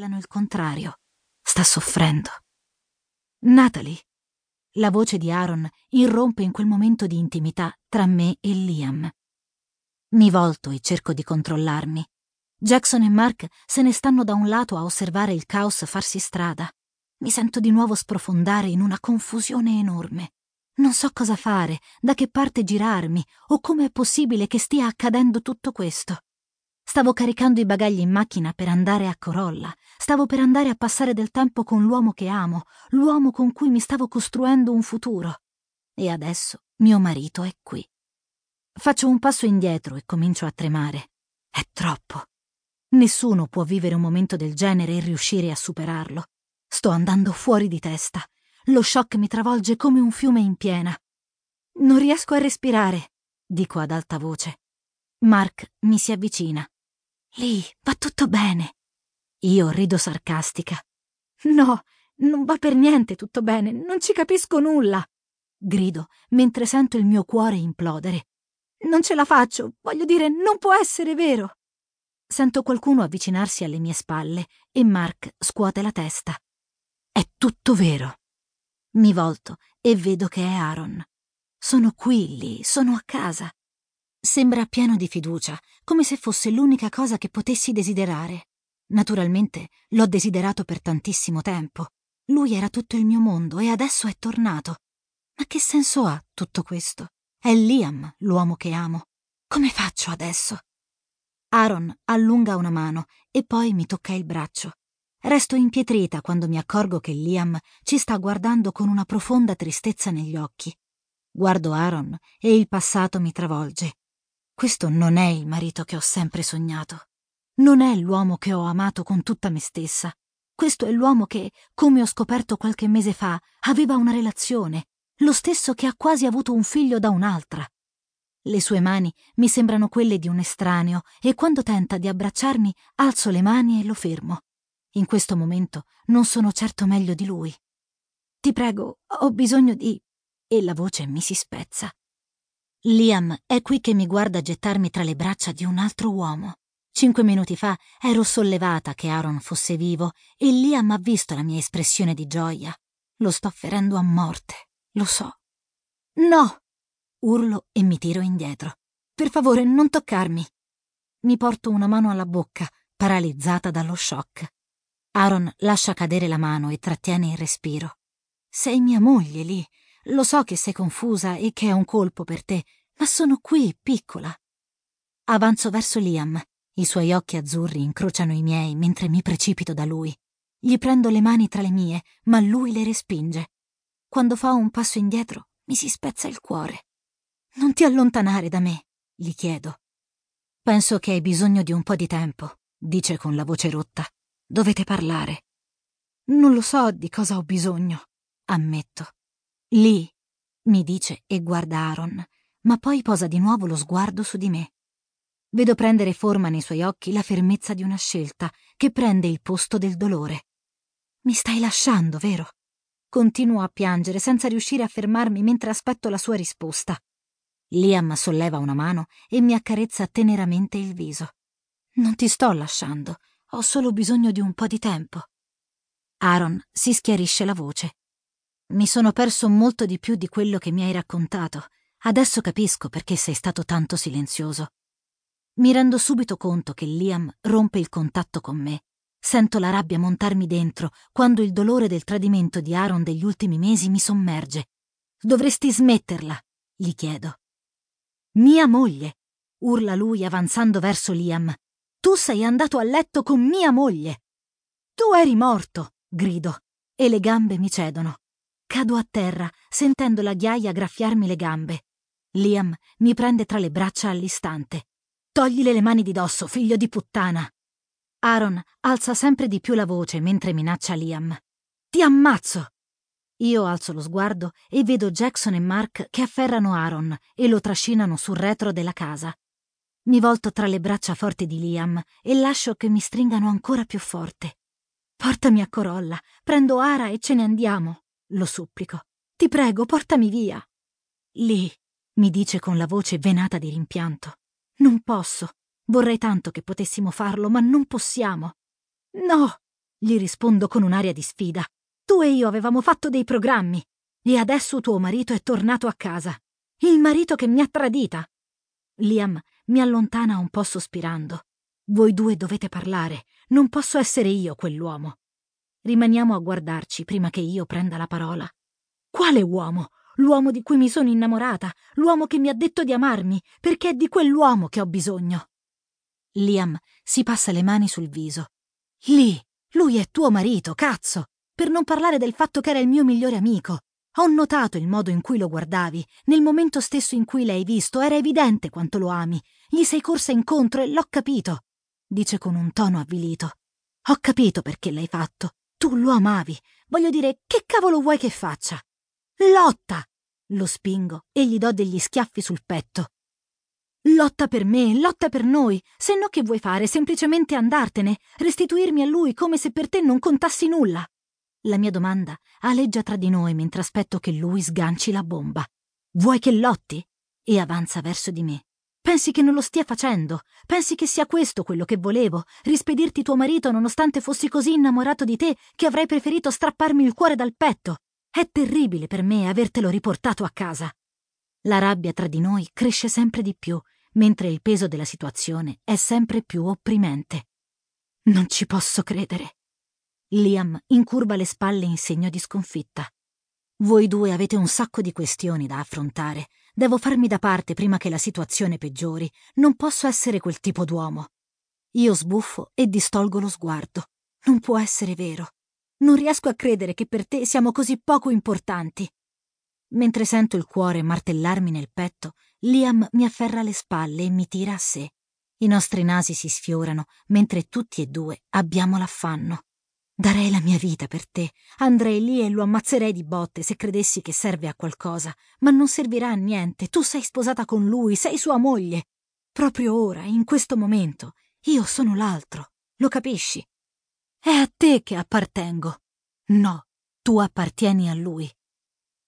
rivelano il contrario. Sta soffrendo. Natalie. La voce di Aaron irrompe in quel momento di intimità tra me e Liam. Mi volto e cerco di controllarmi. Jackson e Mark se ne stanno da un lato a osservare il caos farsi strada. Mi sento di nuovo sprofondare in una confusione enorme. Non so cosa fare, da che parte girarmi o come è possibile che stia accadendo tutto questo. Stavo caricando i bagagli in macchina per andare a Corolla, stavo per andare a passare del tempo con l'uomo che amo, l'uomo con cui mi stavo costruendo un futuro. E adesso mio marito è qui. Faccio un passo indietro e comincio a tremare. È troppo. Nessuno può vivere un momento del genere e riuscire a superarlo. Sto andando fuori di testa. Lo shock mi travolge come un fiume in piena. Non riesco a respirare, dico ad alta voce. Mark mi si avvicina. Lì, va tutto bene. Io rido sarcastica. No, non va per niente tutto bene, non ci capisco nulla, grido mentre sento il mio cuore implodere. Non ce la faccio, voglio dire, non può essere vero. Sento qualcuno avvicinarsi alle mie spalle e Mark scuote la testa. È tutto vero. Mi volto e vedo che è Aaron. Sono qui, lì, sono a casa. Sembra pieno di fiducia, come se fosse l'unica cosa che potessi desiderare. Naturalmente l'ho desiderato per tantissimo tempo. Lui era tutto il mio mondo e adesso è tornato. Ma che senso ha tutto questo? È Liam l'uomo che amo. Come faccio adesso? Aaron allunga una mano e poi mi tocca il braccio. Resto impietrita quando mi accorgo che Liam ci sta guardando con una profonda tristezza negli occhi. Guardo Aaron e il passato mi travolge. Questo non è il marito che ho sempre sognato. Non è l'uomo che ho amato con tutta me stessa. Questo è l'uomo che, come ho scoperto qualche mese fa, aveva una relazione, lo stesso che ha quasi avuto un figlio da un'altra. Le sue mani mi sembrano quelle di un estraneo e quando tenta di abbracciarmi alzo le mani e lo fermo. In questo momento non sono certo meglio di lui. Ti prego, ho bisogno di... e la voce mi si spezza. Liam è qui che mi guarda gettarmi tra le braccia di un altro uomo. 5 minuti fa ero sollevata che Aaron fosse vivo e Liam ha visto la mia espressione di gioia. Lo sto ferendo a morte, lo so. No! Urlo e mi tiro indietro. Per favore, non toccarmi. Mi porto una mano alla bocca, paralizzata dallo shock. Aaron lascia cadere la mano e trattiene il respiro. Sei mia moglie, lì. Lo so che sei confusa e che è un colpo per te, ma sono qui, piccola. Avanzo verso Liam. I suoi occhi azzurri incrociano i miei mentre mi precipito da lui. Gli prendo le mani tra le mie, ma lui le respinge. Quando fa un passo indietro, mi si spezza il cuore. Non ti allontanare da me, gli chiedo. Penso che hai bisogno di un po' di tempo, dice con la voce rotta. Dovete parlare. Non lo so di cosa ho bisogno, ammetto. Lì, mi dice e guarda Aaron, ma poi posa di nuovo lo sguardo su di me. Vedo prendere forma nei suoi occhi la fermezza di una scelta che prende il posto del dolore. Mi stai lasciando, vero? Continuo a piangere senza riuscire a fermarmi mentre aspetto la sua risposta. Liam solleva una mano e mi accarezza teneramente il viso. Non ti sto lasciando, ho solo bisogno di un po' di tempo. Aaron si schiarisce la voce. Mi sono perso molto di più di quello che mi hai raccontato. Adesso capisco perché sei stato tanto silenzioso. Mi rendo subito conto che Liam rompe il contatto con me. Sento la rabbia montarmi dentro quando il dolore del tradimento di Aaron degli ultimi mesi mi sommerge. Dovresti smetterla, gli chiedo. Mia moglie, urla lui avanzando verso Liam. Tu sei andato a letto con mia moglie. Tu eri morto, grido, e le gambe mi cedono. Cado a terra, sentendo la ghiaia graffiarmi le gambe. Liam mi prende tra le braccia all'istante. Toglile le mani di dosso, figlio di puttana. Aaron alza sempre di più la voce mentre minaccia Liam. Ti ammazzo! Io alzo lo sguardo e vedo Jackson e Mark che afferrano Aaron e lo trascinano sul retro della casa. Mi volto tra le braccia forti di Liam e lascio che mi stringano ancora più forte. Portami a Corolla, prendo Ara e ce ne andiamo, lo supplico. Ti prego, portami via. Lì, mi dice con la voce venata di rimpianto. Non posso. Vorrei tanto che potessimo farlo, ma non possiamo. No, gli rispondo con un'aria di sfida. Tu e io avevamo fatto dei programmi e adesso tuo marito è tornato a casa. Il marito che mi ha tradita. Liam mi allontana un po' sospirando. Voi due dovete parlare. Non posso essere io quell'uomo. Rimaniamo a guardarci prima che io prenda la parola. Quale uomo? L'uomo di cui mi sono innamorata, l'uomo che mi ha detto di amarmi, perché è di quell'uomo che ho bisogno. Liam si passa le mani sul viso. Lì, lui è tuo marito, cazzo! Per non parlare del fatto che era il mio migliore amico. Ho notato il modo in cui lo guardavi. Nel momento stesso in cui l'hai visto, era evidente quanto lo ami. Gli sei corsa incontro e l'ho capito, dice con un tono avvilito. Ho capito perché l'hai fatto. Tu lo amavi. Voglio dire, che cavolo vuoi che faccia? Lotta! Lo spingo e gli do degli schiaffi sul petto. Lotta per me, lotta per noi. Se no che vuoi fare? Semplicemente andartene, restituirmi a lui come se per te non contassi nulla. La mia domanda aleggia tra di noi mentre aspetto che lui sganci la bomba. Vuoi che lotti? E avanza verso di me. Pensi che non lo stia facendo? Pensi che sia questo quello che volevo? Rispedirti tuo marito nonostante fossi così innamorato di te che avrei preferito strapparmi il cuore dal petto? È terribile per me avertelo riportato a casa. La rabbia tra di noi cresce sempre di più, mentre il peso della situazione è sempre più opprimente. Non ci posso credere. Liam incurva le spalle in segno di sconfitta. Voi due avete un sacco di questioni da affrontare. Devo farmi da parte prima che la situazione peggiori. Non posso essere quel tipo d'uomo. Io sbuffo e distolgo lo sguardo. Non può essere vero. Non riesco a credere che per te siamo così poco importanti. Mentre sento il cuore martellarmi nel petto, Liam mi afferra le spalle e mi tira a sé. I nostri nasi si sfiorano, mentre tutti e due abbiamo l'affanno. Darei la mia vita per te. Andrei lì e lo ammazzerei di botte se credessi che serve a qualcosa. Ma non servirà a niente. Tu sei sposata con lui, sei sua moglie. Proprio ora, in questo momento, io sono l'altro. Lo capisci? È a te che appartengo. No, tu appartieni a lui.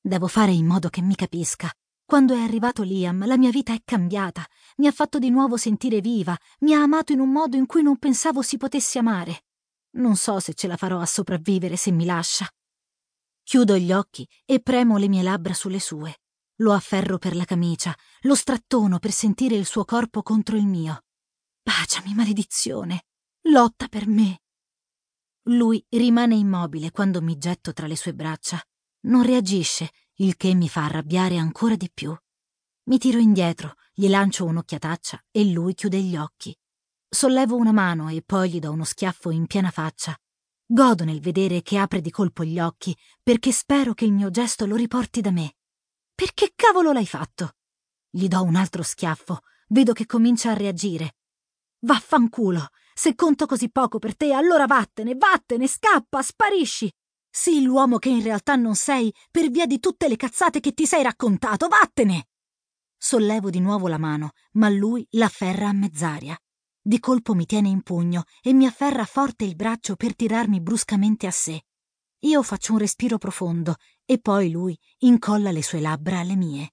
Devo fare in modo che mi capisca. Quando è arrivato Liam, la mia vita è cambiata. Mi ha fatto di nuovo sentire viva. Mi ha amato in un modo in cui non pensavo si potesse amare. Non so se ce la farò a sopravvivere se mi lascia. Chiudo gli occhi e premo le mie labbra sulle sue. Lo afferro per la camicia, lo strattono per sentire il suo corpo contro il mio. Baciami, maledizione! Lotta per me! Lui rimane immobile quando mi getto tra le sue braccia. Non reagisce, il che mi fa arrabbiare ancora di più. Mi tiro indietro, gli lancio un'occhiataccia e lui chiude gli occhi. Sollevo una mano e poi gli do uno schiaffo in piena faccia. Godo nel vedere che apre di colpo gli occhi, perché spero che il mio gesto lo riporti da me. Perché cavolo l'hai fatto? Gli do un altro schiaffo. Vedo che comincia a reagire. Vaffanculo! Se conto così poco per te, allora vattene, vattene, scappa, sparisci! Sii l'uomo che in realtà non sei per via di tutte le cazzate che ti sei raccontato, vattene! Sollevo di nuovo la mano, ma lui l'afferra a mezz'aria. Di colpo mi tiene in pugno e mi afferra forte il braccio per tirarmi bruscamente a sé. Io faccio un respiro profondo e poi lui incolla le sue labbra alle mie.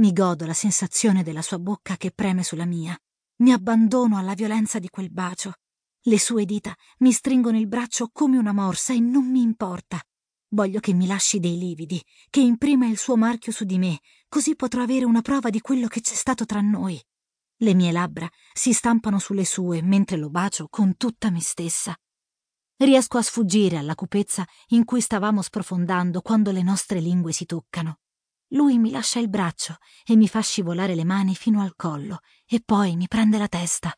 Mi godo la sensazione della sua bocca che preme sulla mia. Mi abbandono alla violenza di quel bacio. Le sue dita mi stringono il braccio come una morsa e non mi importa. Voglio che mi lasci dei lividi, che imprima il suo marchio su di me, così potrò avere una prova di quello che c'è stato tra noi. Le mie labbra si stampano sulle sue mentre lo bacio con tutta me stessa. Riesco a sfuggire alla cupezza in cui stavamo sprofondando quando le nostre lingue si toccano. Lui mi lascia il braccio e mi fa scivolare le mani fino al collo e poi mi prende la testa.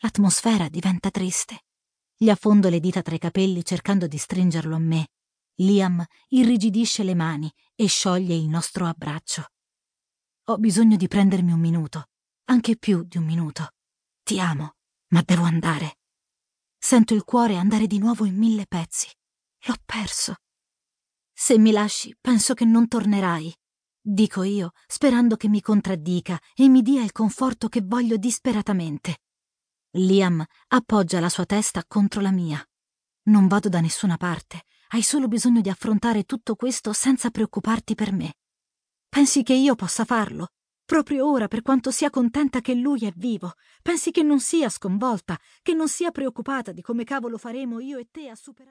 L'atmosfera diventa triste. Gli affondo le dita tra i capelli cercando di stringerlo a me. Liam irrigidisce le mani e scioglie il nostro abbraccio. Ho bisogno di prendermi un minuto. Anche più di un minuto. Ti amo, ma devo andare. Sento il cuore andare di nuovo in 1000 pezzi. L'ho perso. Se mi lasci, penso che non tornerai, dico io, sperando che mi contraddica e mi dia il conforto che voglio disperatamente. Liam appoggia la sua testa contro la mia. Non vado da nessuna parte. Hai solo bisogno di affrontare tutto questo senza preoccuparti per me. Pensi che io possa farlo? Proprio ora, per quanto sia contenta che lui è vivo, pensi che non sia sconvolta, che non sia preoccupata di come cavolo faremo io e te a superare...